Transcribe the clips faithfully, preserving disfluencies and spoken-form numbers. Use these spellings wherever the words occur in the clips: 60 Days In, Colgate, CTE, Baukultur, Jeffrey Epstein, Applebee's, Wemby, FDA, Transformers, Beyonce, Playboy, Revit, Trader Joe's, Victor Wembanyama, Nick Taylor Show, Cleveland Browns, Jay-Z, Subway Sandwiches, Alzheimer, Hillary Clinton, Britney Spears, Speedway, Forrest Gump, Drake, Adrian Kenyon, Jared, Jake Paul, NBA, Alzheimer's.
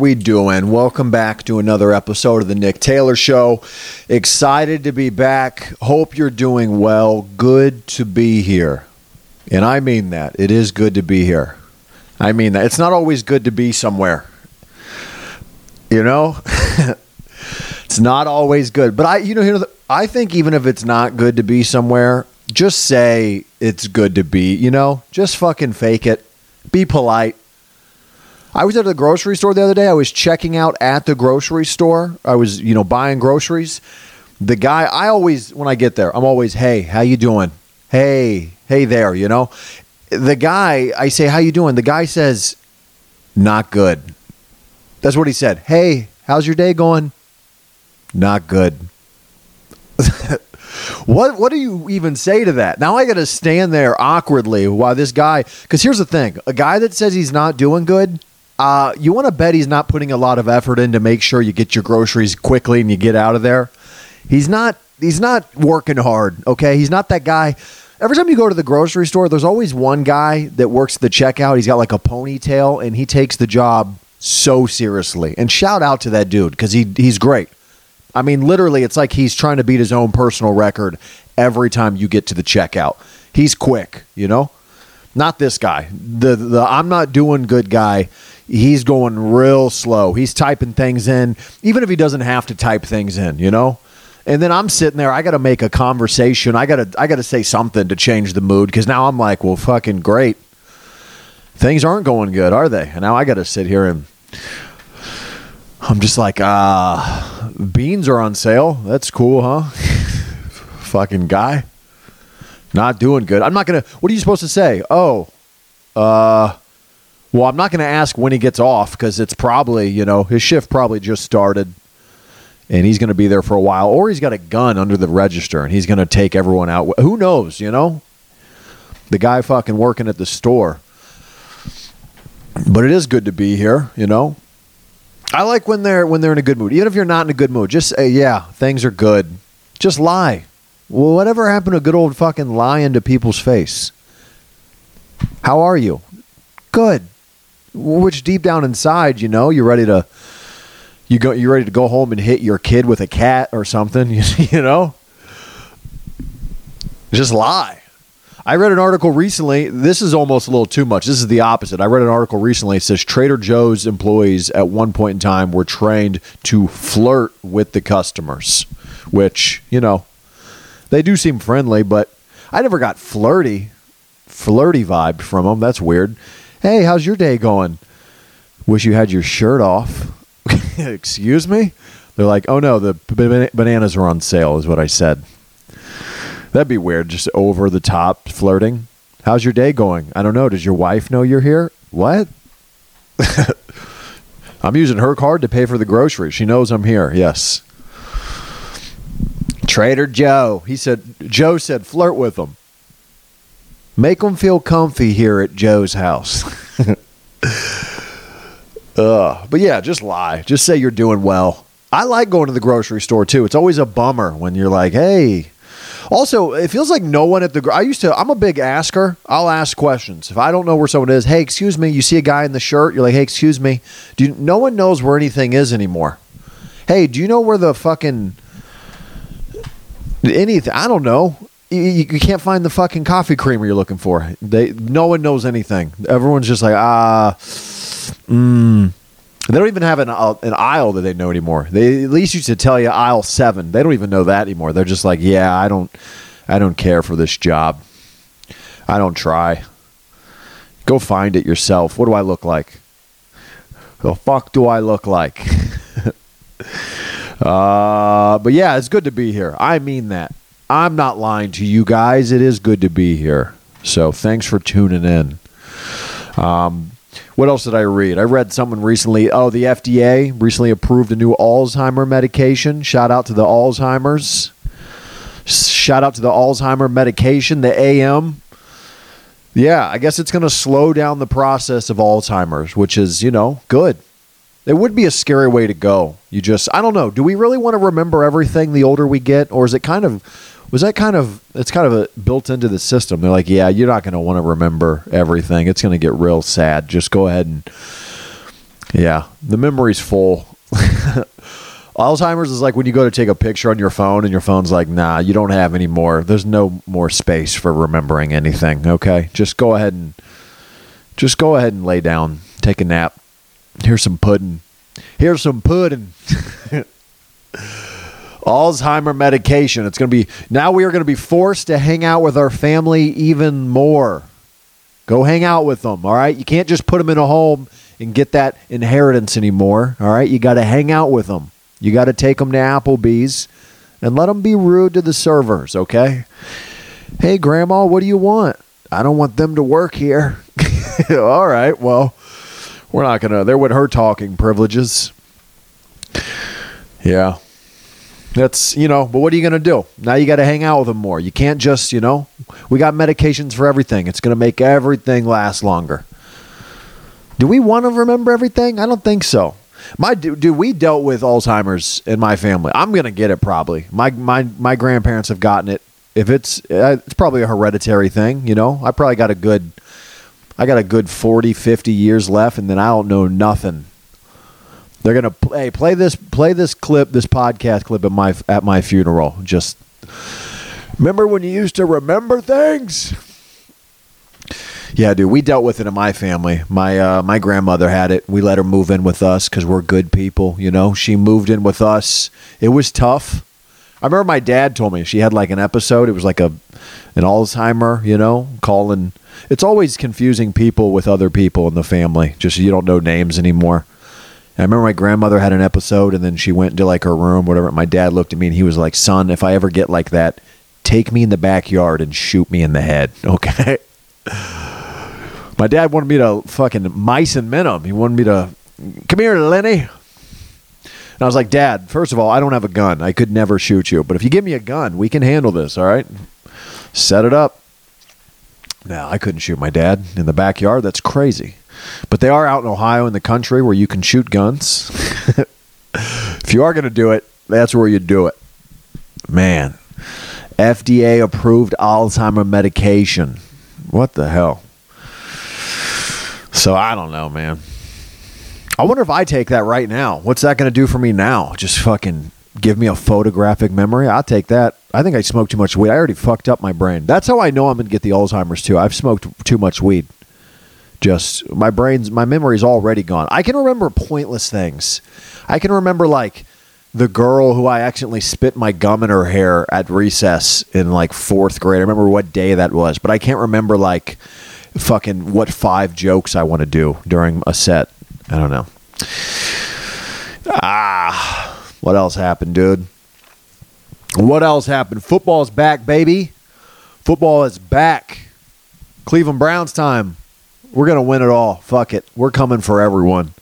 We doing? Welcome back to another episode of the Nick Taylor Show. Excited to be back. Hope you're doing well. Good to be here. And I mean that. It is good to be here. I mean that. It's not always good to be somewhere. You know? It's not always good. But I you know, you know, I think even if it's not good to be somewhere, just say it's good to be, you know? Just fucking fake it. Be polite. I was at the grocery store the other day. I was checking out at the grocery store. I was, you know, buying groceries. The guy, I always, when I get there, I'm always, hey, how you doing? Hey, hey there, you know. The guy, I say, how you doing? The guy says, not good. That's what he said. Hey, how's your day going? Not good. What what do you even say to that? Now I got to stand there awkwardly while this guy, because here's the thing, a guy that says he's not doing good, Uh, you want to bet he's not putting a lot of effort in to make sure you get your groceries quickly and you get out of there. He's not he's not working hard, okay? He's not that guy. Every time you go to the grocery store, there's always one guy that works the checkout. He's got like a ponytail, and he takes the job so seriously. And shout out to that dude, because he he's great. I mean, literally, it's like he's trying to beat his own personal record every time you get to the checkout. He's quick, you know? Not this guy. The the I'm not doing good guy. He's going real slow. He's typing things in, even if he doesn't have to type things in, you know? And then I'm sitting there. I got to make a conversation. I got to I got to say something to change the mood, because now I'm like, well, fucking great. Things aren't going good, are they? And now I got to sit here and I'm just like, ah, uh, beans are on sale. That's cool, huh? Fucking guy. Not doing good. I'm not going to. What are you supposed to say? Oh, uh... well, I'm not going to ask when he gets off, because it's probably, you know, his shift probably just started and he's going to be there for a while, or he's got a gun under the register and he's going to take everyone out. Who knows, you know? The guy fucking working at the store. But it is good to be here, you know? I like when they're when they're in a good mood. Even if you're not in a good mood, just say, yeah, things are good. Just lie. Well, whatever happened to good old fucking lying to people's face? How are you? Good. Which deep down inside, you know, you're ready to you go. You're ready to go home and hit your kid with a cat or something. You, you know, just lie. I read an article recently. This is almost a little too much. This is the opposite. I read an article recently. It says Trader Joe's employees at one point in time were trained to flirt with the customers, which, you know, they do seem friendly, but I never got flirty, flirty vibe from them. That's weird. Hey, how's your day going? Wish you had your shirt off. Excuse me? They're like, oh no, the b- bananas are on sale is what I said. That'd be weird, just over the top flirting. How's your day going? I don't know. Does your wife know you're here? What? I'm using her card to pay for the groceries. She knows I'm here. Yes. Trader Joe. He said, Joe said, flirt with them. Make them feel comfy here at Joe's house. uh, but yeah, just lie. Just say you're doing well. I like going to the grocery store too. It's always a bummer when you're like, hey. Also, it feels like no one at the... I used to... I'm a big asker. I'll ask questions. If I don't know where someone is, hey, excuse me. You see a guy in the shirt. You're like, hey, excuse me. Do you, no one knows where anything is anymore. Hey, do you know where the fucking... anything? I don't know. You can't find the fucking coffee creamer you're looking for. They, no one knows anything. Everyone's just like, ah, mm. They don't even have an, uh, an aisle that they know anymore. They at least used to tell you aisle seven. They don't even know that anymore. They're just like, yeah, I don't, I don't care for this job. I don't try. Go find it yourself. What do I look like? The fuck do I look like? uh, but yeah, it's good to be here. I mean that. I'm not lying to you guys. It is good to be here. So thanks for tuning in. Um, what else did I read? I read someone recently. Oh, the F D A recently approved a new Alzheimer medication. Shout out to the Alzheimer's. Shout out to the Alzheimer medication, the A M. Yeah, I guess it's going to slow down the process of Alzheimer's, which is, you know, good. It would be a scary way to go. You just, I don't know. Do we really want to remember everything the older we get? Or is it kind of... Was that kind of, it's kind of a built into the system. They're like, yeah, you're not going to want to remember everything. It's going to get real sad. Just go ahead and Yeah, the memory's full. Alzheimer's is like when you go to take a picture on your phone and your phone's like, nah, you don't have any more. There's no more space for remembering anything, okay? Just go ahead and just go ahead and lay down. Take a nap. Here's some pudding. Here's some pudding. Alzheimer medication. It's going to be, now we are going to be forced to hang out with our family even more. Go hang out with them, all right? You can't just put them in a home and get that inheritance anymore, all right? You got to hang out with them. You got to take them to Applebee's and let them be rude to the servers, okay? Hey, Grandma, what do you want? I don't want them to work here. All right, well, we're not going to. They're with her talking privileges. Yeah. That's, you know, but what are you going to do? Now you got to hang out with them more. You can't just, you know, we got medications for everything. It's going to make everything last longer. Do we want to remember everything? I don't think so. My dude, we dealt with Alzheimer's in my family. I'm gonna get it probably. My my my grandparents have gotten it. If it's it's probably a hereditary thing, you know. I probably got a good, I got a good forty, fifty years left, and then I don't know nothing. They're gonna play play this play this clip, this podcast clip at my at my funeral. Just remember when you used to remember things. Yeah, dude, we dealt with it in my family. My uh, my grandmother had it. We let her move in with us because we're good people, you know. She moved in with us. It was tough. I remember my dad told me she had like an episode. It was like a an Alzheimer, you know, calling. It's always confusing people with other people in the family. Just you don't know names anymore. And I remember my grandmother had an episode, and then she went into like her room, whatever. My dad looked at me, and he was like, son, if I ever get like that, take me in the backyard and shoot me in the head, okay? My dad wanted me to fucking mice and min him. He wanted me to, come here, Lenny. And I was like, Dad, first of all, I don't have a gun. I could never shoot you. But if you give me a gun, we can handle this, all right? Set it up. No, I couldn't shoot my dad in the backyard. That's crazy. But they are out in Ohio in the country where you can shoot guns. If you are going to do it, that's where you do it. Man, F D A-approved Alzheimer medication. What the hell? So I don't know, man. I wonder if I take that right now. What's that going to do for me now? Just fucking give me a photographic memory? I'll take that. I think I smoked too much weed. I already fucked up my brain. That's how I know I'm going to get the Alzheimer's too. I've smoked too much weed. Just my brain's, my memory's already gone. I can remember pointless things. I can remember like the girl who I accidentally spit my gum in her hair at recess in like fourth grade. I remember what day that was, but I can't remember like fucking what five jokes I want to do during a set. I don't know. Ah, what else happened, dude? What else happened? Football's back, baby. Football is back. Cleveland Browns time. We're going to win it all. Fuck it. We're coming for everyone.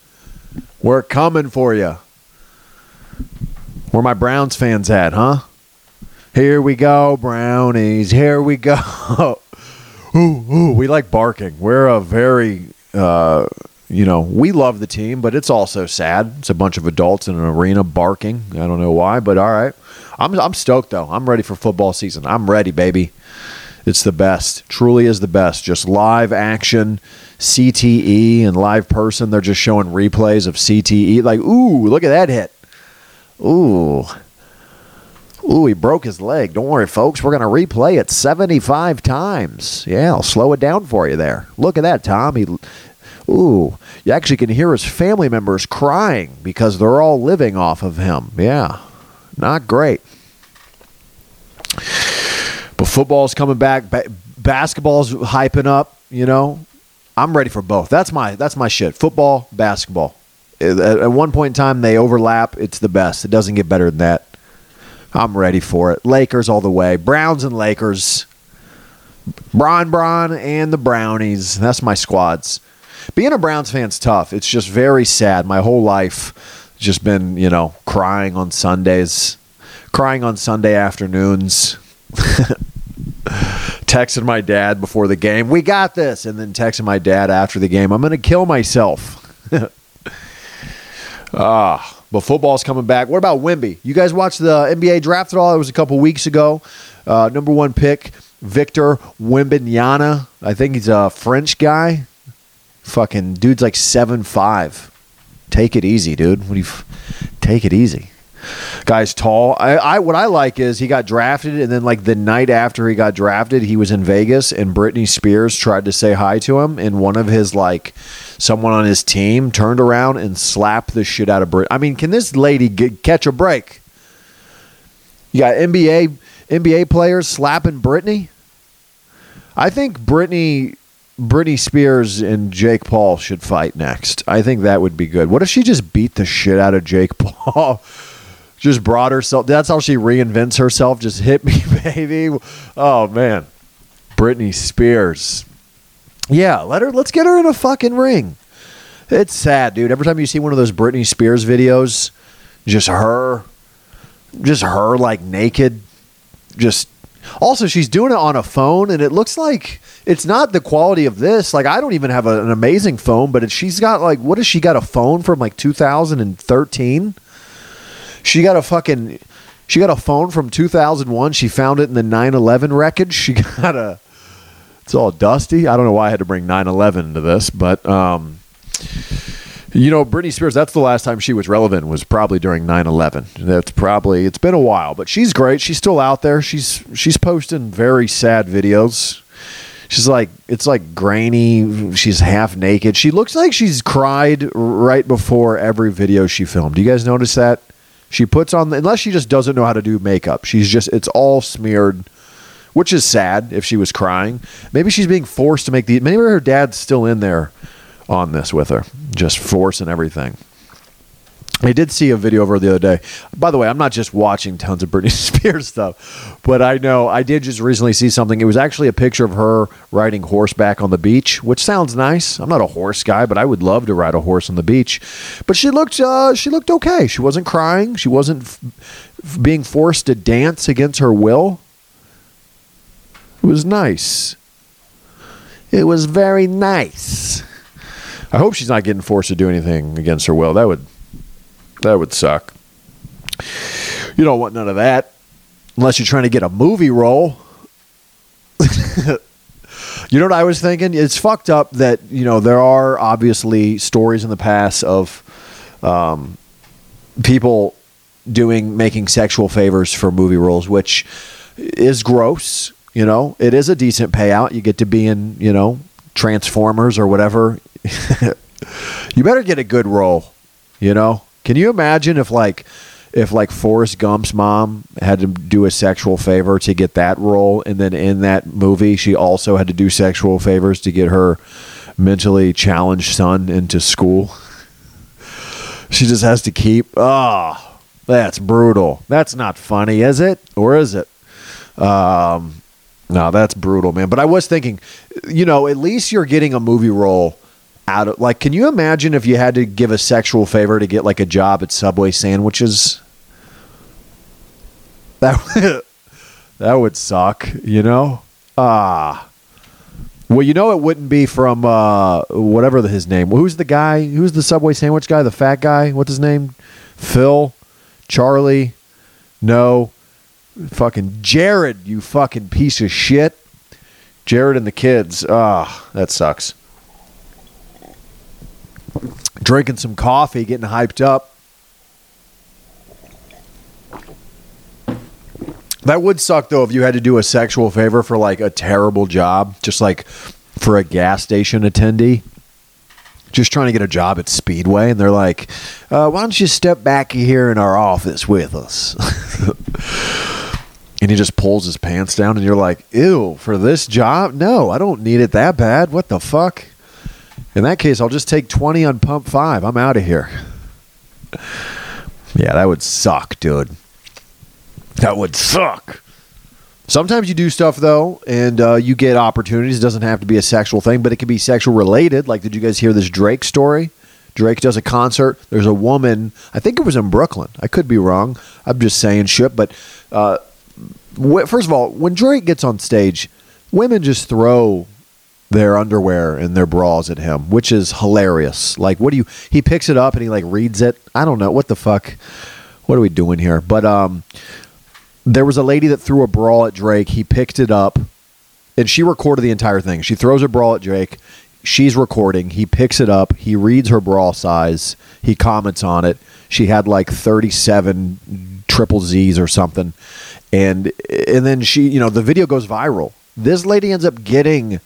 We're coming for you. Where my Browns fans at, huh? Here we go, Brownies. Here we go. Ooh, ooh, we like barking. We're a very, uh, you know, we love the team, but it's also sad. It's a bunch of adults in an arena barking. I don't know why, but all right. I'm I'm stoked, though. I'm ready for football season. I'm ready, baby. It's the best. Truly is the best. Just live action, C T E, and live person. They're just showing replays of C T E. Like, ooh, look at that hit. Ooh. Ooh, he broke his leg. Don't worry, folks. We're going to replay it seventy-five times. Yeah, I'll slow it down for you there. Look at that, Tom. He, ooh, you actually can hear his family members crying because they're all living off of him. Yeah, not great. But football's coming back. Ba- basketball's hyping up, you know. I'm ready for both. That's my that's my shit. Football, basketball. At one point in time, they overlap. It's the best. It doesn't get better than that. I'm ready for it. Lakers all the way. Browns and Lakers. Bron Bron and the Brownies. That's my squads. Being a Browns fan's tough. It's just very sad. My whole life just been, you know, crying on Sundays. Crying on Sunday afternoons. Texted my dad before the game. We got this. And then texted my dad after the game. I'm going to kill myself. Ah. But football's coming back. What about Wemby? You guys watched the N B A draft at all? It was a couple weeks ago. Uh, number one pick, Victor Wembanyama. I think he's a French guy. Fucking dude's like seven five. take it easy, dude. What do you f- take it easy? Guy's tall. I, I what I like is he got drafted, and then like the night after he got drafted, he was in Vegas, and Britney Spears tried to say hi to him, and one of his like someone on his team turned around and slapped the shit out of Britney. I mean, can this lady get, catch a break? You got N B A N B A players slapping Britney. I think Britney Britney Spears and Jake Paul should fight next. I think that would be good. What if she just beat the shit out of Jake Paul? Just brought herself. That's how she reinvents herself. Just hit me, baby. Oh, man. Britney Spears. Yeah, let her. Let's get her in a fucking ring. It's sad, dude. Every time you see one of those Britney Spears videos, just her. Just her, like, naked. Just. Also, she's doing it on a phone, and it looks like it's not the quality of this. Like, I don't even have a, an amazing phone, but it, she's got, like, what has she got? A phone from, like, two thousand thirteen? She got a fucking, she got a phone from two thousand one. She found it in the nine eleven wreckage. She got a, it's all dusty. I don't know why I had to bring nine eleven into this, but, um, you know, Britney Spears, that's the last time she was relevant was probably during nine eleven. That's probably, it's been a while, but she's great. She's still out there. She's, she's posting very sad videos. She's like, it's like grainy. She's half naked. She looks like she's cried right before every video she filmed. Do you guys notice that? She puts on, unless she just doesn't know how to do makeup. She's just, it's all smeared, which is sad if she was crying. Maybe she's being forced to make the, maybe her dad's still in there on this with her, just forcing everything. I did see a video of her the other day. By the way, I'm not just watching tons of Britney Spears stuff, but I know I did just recently see something. It was actually a picture of her riding horseback on the beach, which sounds nice. I'm not a horse guy, but I would love to ride a horse on the beach. But she looked, uh, she looked okay. She wasn't crying. She wasn't f- f- being forced to dance against her will. It was nice. It was very nice. I hope she's not getting forced to do anything against her will. That would... That would suck. You don't want none of that unless you're trying to get a movie role. You know what I was thinking? It's fucked up that, you know, there are obviously stories in the past of um, people doing, making sexual favors for movie roles, which is gross. You know, it is a decent payout. You get to be in, you know, Transformers or whatever. You better get a good role, you know? Can you imagine if like if like Forrest Gump's mom had to do a sexual favor to get that role, and then in that movie she also had to do sexual favors to get her mentally challenged son into school? She just has to keep, oh, that's brutal. That's not funny, is it? Or is it? Um, no, that's brutal, man. But I was thinking, you know, at least you're getting a movie role out of, like, can you imagine if you had to give a sexual favor to get like a job at Subway Sandwiches? That that would suck, you know. Ah, well, you know it wouldn't be from uh, whatever the, his name. Who's the guy? Who's the Subway sandwich guy? The fat guy? What's his name? Phil, Charlie, no, fucking Jared. You fucking piece of shit, Jared and the kids. Ah, that sucks. Drinking some coffee, getting hyped up. That would suck, though, if you had to do a sexual favor for, like, a terrible job. Just, like, for a gas station attendee. Just trying to get a job at Speedway. And they're like, uh, why don't you step back here in our office with us? And he just pulls his pants down, and you're like, ew, for this job? No, I don't need it that bad. What the fuck? In that case, I'll just take twenty on pump five. I'm out of here. Yeah, that would suck, dude. That would suck. Sometimes you do stuff, though, and uh, you get opportunities. It doesn't have to be a sexual thing, but it can be sexual related. Like, did you guys hear this Drake story? Drake does a concert. There's a woman. I think it was in Brooklyn. I could be wrong. I'm just saying shit. But uh, wh- first of all, when Drake gets on stage, women just throw their underwear and their bras at him, which is hilarious. Like, what do you, he picks it up and he like reads it. I don't know. What the fuck? What are we doing here? But um, there was a lady that threw a bra at Drake. He picked it up and she recorded the entire thing. She throws a bra at Drake. she's recording. He picks it up. He reads her bra size. He comments on it. She had like thirty-seven triple Z's or something. And and then she, you know, the video goes viral. This lady ends up getting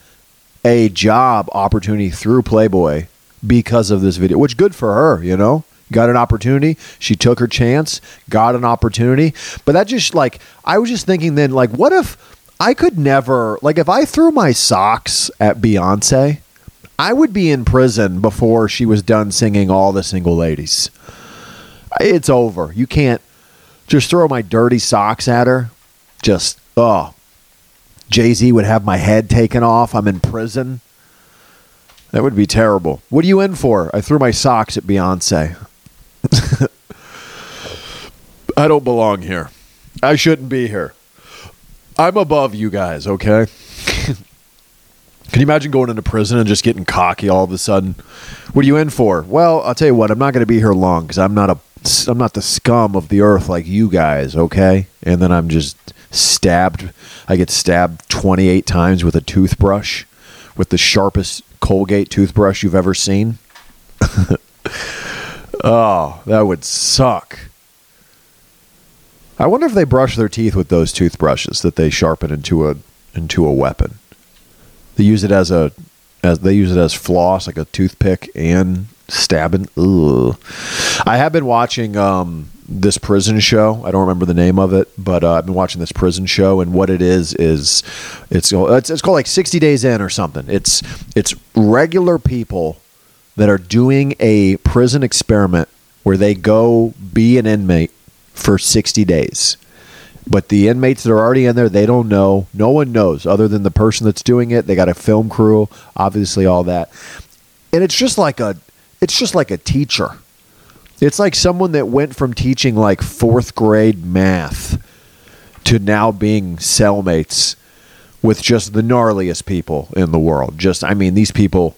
a job opportunity through Playboy because of this video, which good for her, you know. Got an opportunity. She took her chance, got an opportunity. But that just like, I was just thinking then, like, what if I could never, like if I threw my socks at Beyonce, I would be in prison before she was done singing All the Single Ladies. It's over. You can't just throw my dirty socks at her. Just, oh, Jay-Z would have my head taken off. I'm in prison. That would be terrible. What are you in for? I threw my socks at Beyonce. I don't belong here. I shouldn't be here. I'm above you guys, okay? Can you imagine going into prison and just getting cocky all of a sudden? What are you in for? Well, I'll tell you what, I'm not going to be here long because I'm not a, I'm not the scum of the earth like you guys, okay? And then I'm just stabbed. I get stabbed twenty-eight times with a toothbrush, with the sharpest Colgate toothbrush you've ever seen. Oh, that would suck. I wonder if they brush their teeth with those toothbrushes that they sharpen into a into a weapon. They use it as a as they use it as floss, like a toothpick and stabbing. Ugh. I have been watching um, this prison show. I don't remember the name of it, but uh, I've been watching this prison show, and what it is is it's it's, it's called like sixty Days In or something. It's it's regular people that are doing a prison experiment where they go be an inmate for sixty days. But the inmates that are already in there, they don't know. No one knows other than the person that's doing it. They got a film crew, obviously all that. And it's just like a it's just like a teacher. It's like someone that went from teaching like fourth grade math to now being cellmates with just the gnarliest people in the world. Just, I mean, these people,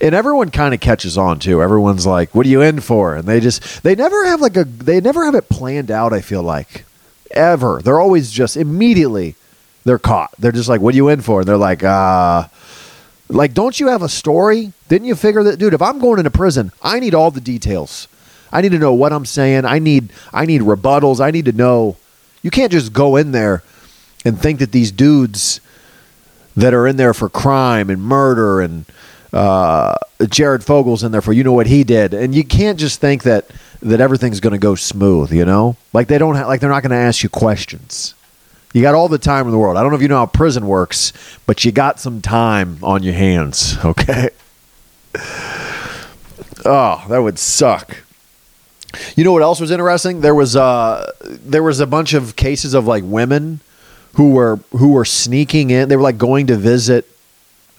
and everyone kind of catches on too. Everyone's like, what are you in for? And they just, they never have like a, they never have it planned out, I feel like, ever. They're always just immediately, they're caught. They're just like, what are you in for? And they're like, ah. Uh, Like, don't you have a story? Didn't you figure that, dude, if I'm going into prison, I need all the details. I need to know what I'm saying. I need I need rebuttals. I need to know. You can't just go in there and think that these dudes that are in there for crime and murder and uh, Jared Fogle's in there for you know what he did. And you can't just think that, that everything's going to go smooth, you know? Like, they don't ha- like they're not going to ask you questions. You got all the time in the world. I don't know if you know how prison works, but you got some time on your hands, okay? Oh, that would suck. You know what else was interesting? There was uh, there was a bunch of cases of like women who were who were sneaking in. They were like going to visit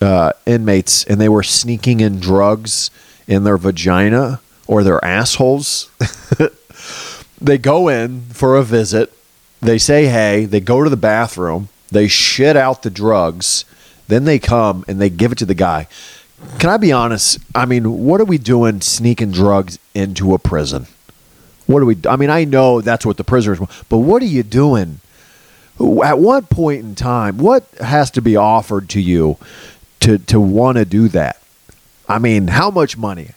uh, inmates, and they were sneaking in drugs in their vagina or their assholes. They go in for a visit. They say, hey, they go to the bathroom, they shit out the drugs, then they come and they give it to the guy. Can I be honest? I mean, what are we doing sneaking drugs into a prison? What are we, I mean, I know that's what the prisoners want, but what are you doing? At what point in time, what has to be offered to you to, to want to do that? I mean, how much money?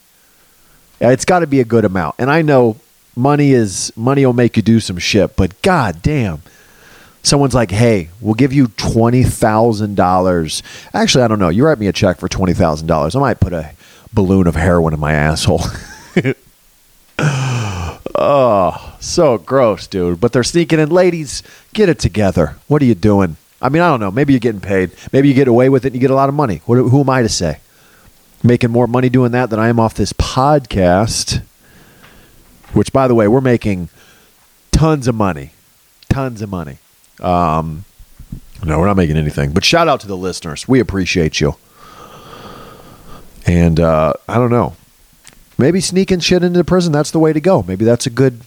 It's got to be a good amount. And I know Money is money will make you do some shit, but god damn, someone's like, "Hey, we'll give you twenty thousand dollars." Actually, I don't know. You write me a check for twenty thousand dollars. I might put a balloon of heroin in my asshole. Oh, so gross, dude. But they're sneaking in. Ladies, get it together. What are you doing? I mean, I don't know. Maybe you're getting paid. Maybe you get away with it and you get a lot of money. What, who am I to say? Making more money doing that than I am off this podcast. Which, by the way, we're making tons of money, tons of money. Um, no, we're not making anything. But shout out to the listeners. We appreciate you. And uh, I don't know. Maybe sneaking shit into the prison, that's the way to go. Maybe that's a good,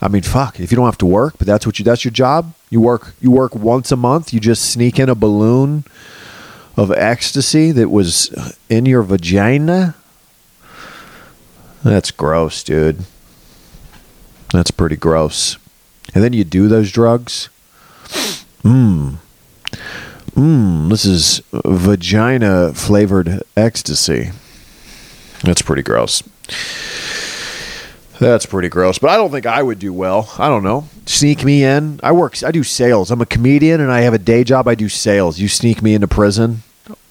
I mean, fuck, if you don't have to work, but that's what you, that's your job. You work, you work once a month. You just sneak in a balloon of ecstasy that was in your vagina. That's gross, dude. That's pretty gross. And then you do those drugs. Mmm. Mmm, this is vagina-flavored ecstasy. That's pretty gross. That's pretty gross, but I don't think I would do well. I don't know. Sneak me in. I work. I do sales. I'm a comedian, and I have a day job. I do sales. You sneak me into prison.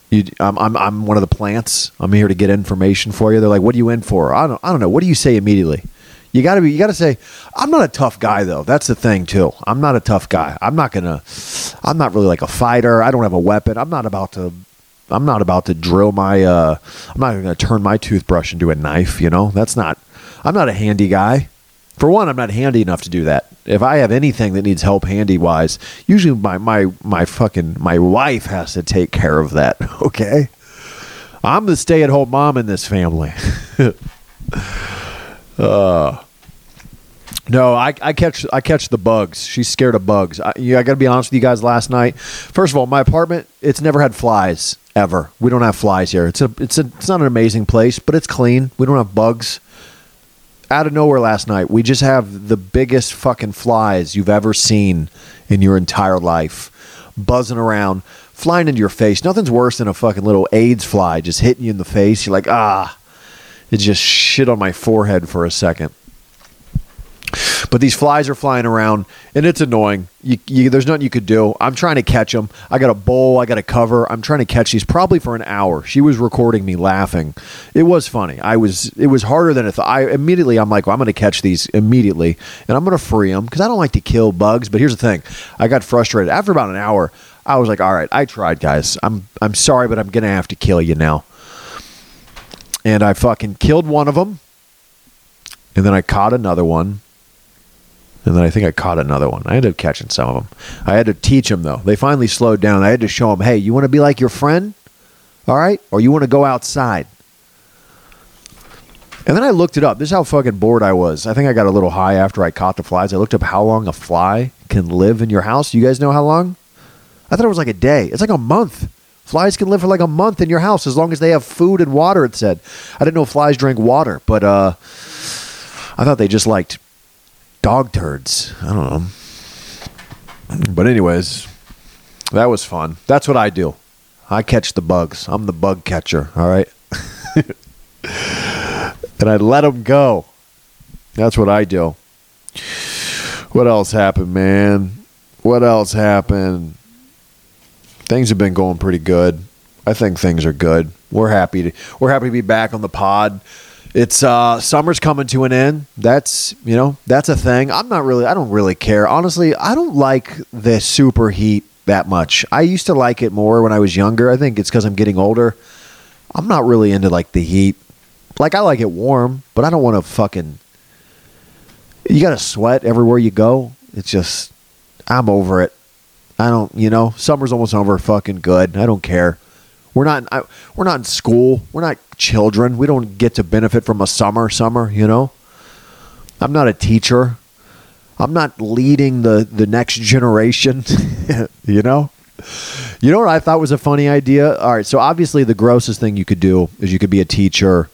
You, I'm, I'm, I'm one of the plants. I'm here to get information for you. They're like, "What are you in for?" I don't, I don't know. What do you say immediately? You gotta be. You gotta say, "I'm not a tough guy, though." That's the thing too. I'm not a tough guy. I'm not gonna. I'm not really like a fighter. I don't have a weapon. I'm not about to. I'm not about to drill my. Uh, I'm not even gonna turn my toothbrush into a knife. You know, that's not. I'm not a handy guy. For one, I'm not handy enough to do that. If I have anything that needs help handy-wise, usually my my my fucking my wife has to take care of that. Okay, I'm the stay-at-home mom in this family. uh, no, I, I catch I catch the bugs. She's scared of bugs. I, yeah, I got to be honest with you guys. Last night, first of all, my apartment, it's never had flies ever. We don't have flies here. It's a it's a it's not an amazing place, but it's clean. We don't have bugs. Out of nowhere last night, we just have the biggest fucking flies you've ever seen in your entire life, buzzing around, flying into your face. Nothing's worse than a fucking little AIDS fly just hitting you in the face. You're like, ah, it just shit on my forehead for a second. But these flies are flying around, and it's annoying. You, you, there's nothing you could do. I'm trying to catch them. I got a bowl. I got a cover. I'm trying to catch these probably for an hour. She was recording me laughing. It was funny. I was. It was harder than I thought. I immediately, I'm like, well, I'm going to catch these immediately, and I'm going to free them because I don't like to kill bugs. But here's the thing. I got frustrated. After about an hour, I was like, all right, I tried, guys. I'm, I'm sorry, but I'm going to have to kill you now. And I fucking killed one of them, and then I caught another one. And then I think I caught another one. I ended up catching some of them. I had to teach them, though. They finally slowed down. I had to show them, hey, you want to be like your friend? All right? Or you want to go outside? And then I looked it up. This is how fucking bored I was. I think I got a little high after I caught the flies. I looked up how long a fly can live in your house. You guys know how long? I thought it was like a day. It's like a month. Flies can live for like a month in your house as long as they have food and water, it said. I didn't know flies drink water, but uh, I thought they just liked dog turds. I don't know. But anyways, that was fun. That's what I do. I catch the bugs. I'm the bug catcher, all right? And I let them go. That's what I do. What else happened, man? What else happened? Things have been going pretty good. I think things are good. We're happy to, we're happy to be back on the pod. It's uh, summer's coming to an end. That's, you know, that's a thing. I'm not really, I don't really care. Honestly, I don't like the super heat that much. I used to like it more when I was younger. I think it's because I'm getting older. I'm not really into like the heat. Like I like it warm, but I don't want to fucking, you got to sweat everywhere you go. It's just, I'm over it. I don't, you know, summer's almost over. Fucking good. I don't care. We're not. I, we're not in school. We're not children. We don't get to benefit from a summer. Summer, you know. I'm not a teacher. I'm not leading the the next generation. you know. You know what I thought was a funny idea. All right. So obviously, the grossest thing you could do is you could be a teacher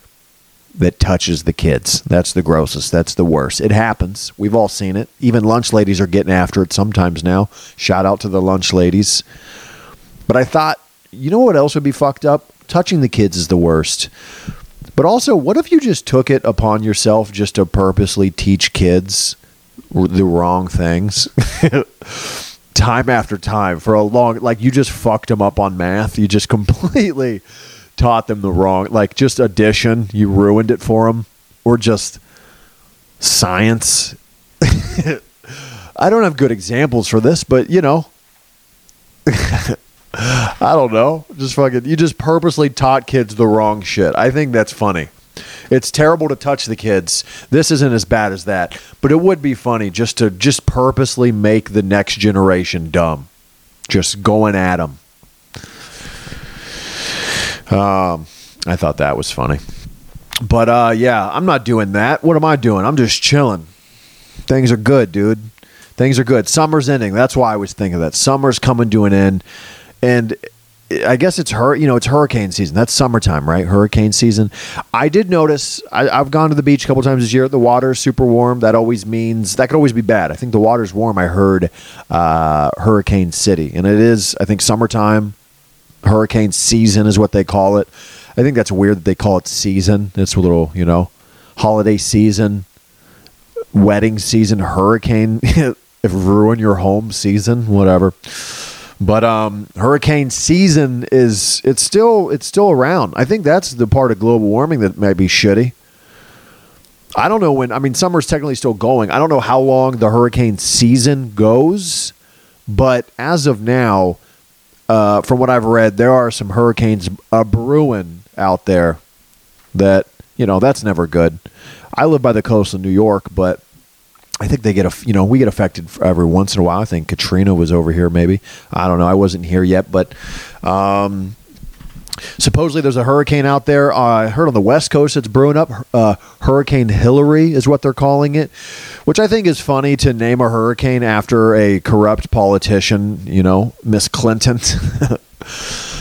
that touches the kids. That's the grossest. That's the worst. It happens. We've all seen it. Even lunch ladies are getting after it sometimes now. Shout out to the lunch ladies. But I thought, you know what else would be fucked up? Touching the kids is the worst. But also, what if you just took it upon yourself just to purposely teach kids the wrong things? Time after time for a long, like you just fucked them up on math. You just completely taught them the wrong, like just addition. You ruined it for them. Or just science. I don't have good examples for this, but you know. I don't know. Just fucking, you just purposely taught kids the wrong shit. I think that's funny. It's terrible to touch the kids. This isn't as bad as that, but it would be funny just to just purposely make the next generation dumb. Just going at them. Um, I thought that was funny, but uh, yeah, I'm not doing that. What am I doing? I'm just chilling. Things are good, dude. Things are good. Summer's ending. That's why I was thinking that. Summer's coming to an end. And I guess it's her, you know, it's hurricane season. That's summertime, right? Hurricane season. I did notice I, I've gone to the beach a couple times this year. The water's super warm. That always means that could always be bad. I think the water's warm. I heard uh, Hurricane City, and it is, I think, summertime. Hurricane season is what they call it. I think that's weird that they call it season. It's a little, you know, holiday season, wedding season, hurricane, if ruin your home season, whatever. But um, hurricane season is it's still it's still around. I think that's the part of global warming that might be shitty. I don't know when. I mean, summer's technically still going. I don't know how long the hurricane season goes, but as of now, uh, from what I've read, there are some hurricanes a brewing out there. That you know, that's never good. I live by the coast of New York, but I think they get, a, you know, we get affected every once in a while. I think Katrina was over here, maybe. I don't know. I wasn't here yet, but um, supposedly there's a hurricane out there. Uh, I heard on the West Coast it's brewing up. Uh, Hurricane Hillary is what they're calling it, which I think is funny to name a hurricane after a corrupt politician, you know, Miss Clinton.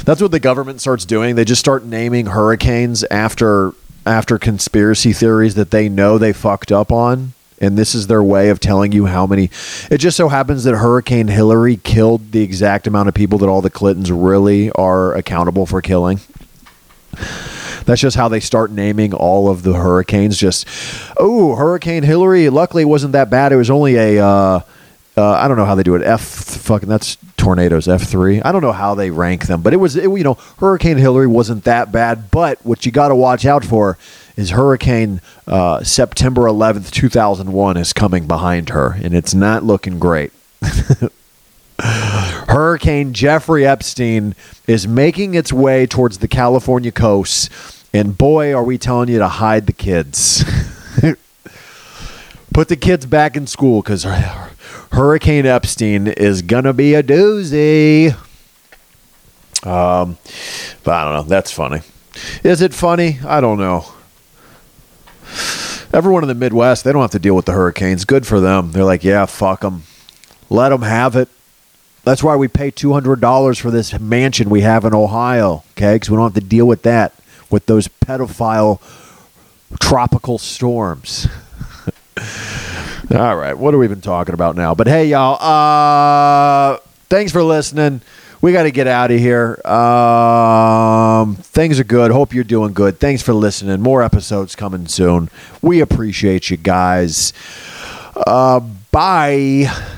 That's what the government starts doing. They just start naming hurricanes after after conspiracy theories that they know they fucked up on. And this is their way of telling you how many. It just so happens that Hurricane Hillary killed the exact amount of people that all the Clintons really are accountable for killing. That's just how they start naming all of the hurricanes. Just, oh, Hurricane Hillary. Luckily, it wasn't that bad. It was only a, uh, uh, I don't know how they do it. F fucking, that's tornadoes, F three. I don't know how they rank them. But it was, it, you know, Hurricane Hillary wasn't that bad. But what you got to watch out for is Hurricane uh, September eleventh, two thousand one is coming behind her, and it's not looking great. Hurricane Jeffrey Epstein is making its way towards the California coast, and boy, are we telling you to hide the kids. Put the kids back in school, because Hurricane Epstein is going to be a doozy. Um, but I don't know. That's funny. Is it funny? I don't know. Everyone in the Midwest, they don't have to deal with the hurricanes. Good for them. They're like, yeah, fuck them. Let them have it. That's why we pay two hundred dollars for this mansion we have in Ohio, okay? Because we don't have to deal with that, with those pedophile tropical storms. All right, what have we been talking about now? But hey, y'all, uh, thanks for listening. We got to get out of here. Um, things are good. Hope you're doing good. Thanks for listening. More episodes coming soon. We appreciate you guys. Uh, bye.